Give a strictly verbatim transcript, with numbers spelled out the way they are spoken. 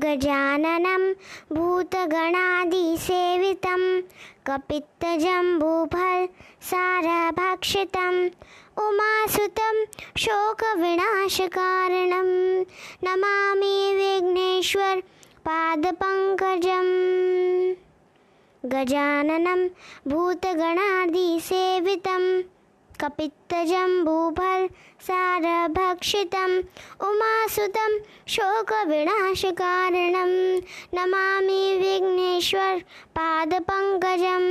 गजाननं भूतगणादिसेवितं कपित्तजम्बूफल सारभाक्षितं उमासुतं शोकविनाशकारणं Namami Vighneshwar पादपङ्कजं। गजाननं भूतगणादिसेवितं कपित्तजम्बूफल सारभक्षितं उमासुतं शोकविनाशकारणं Namami Vighneshwar पादपङ्कजम्।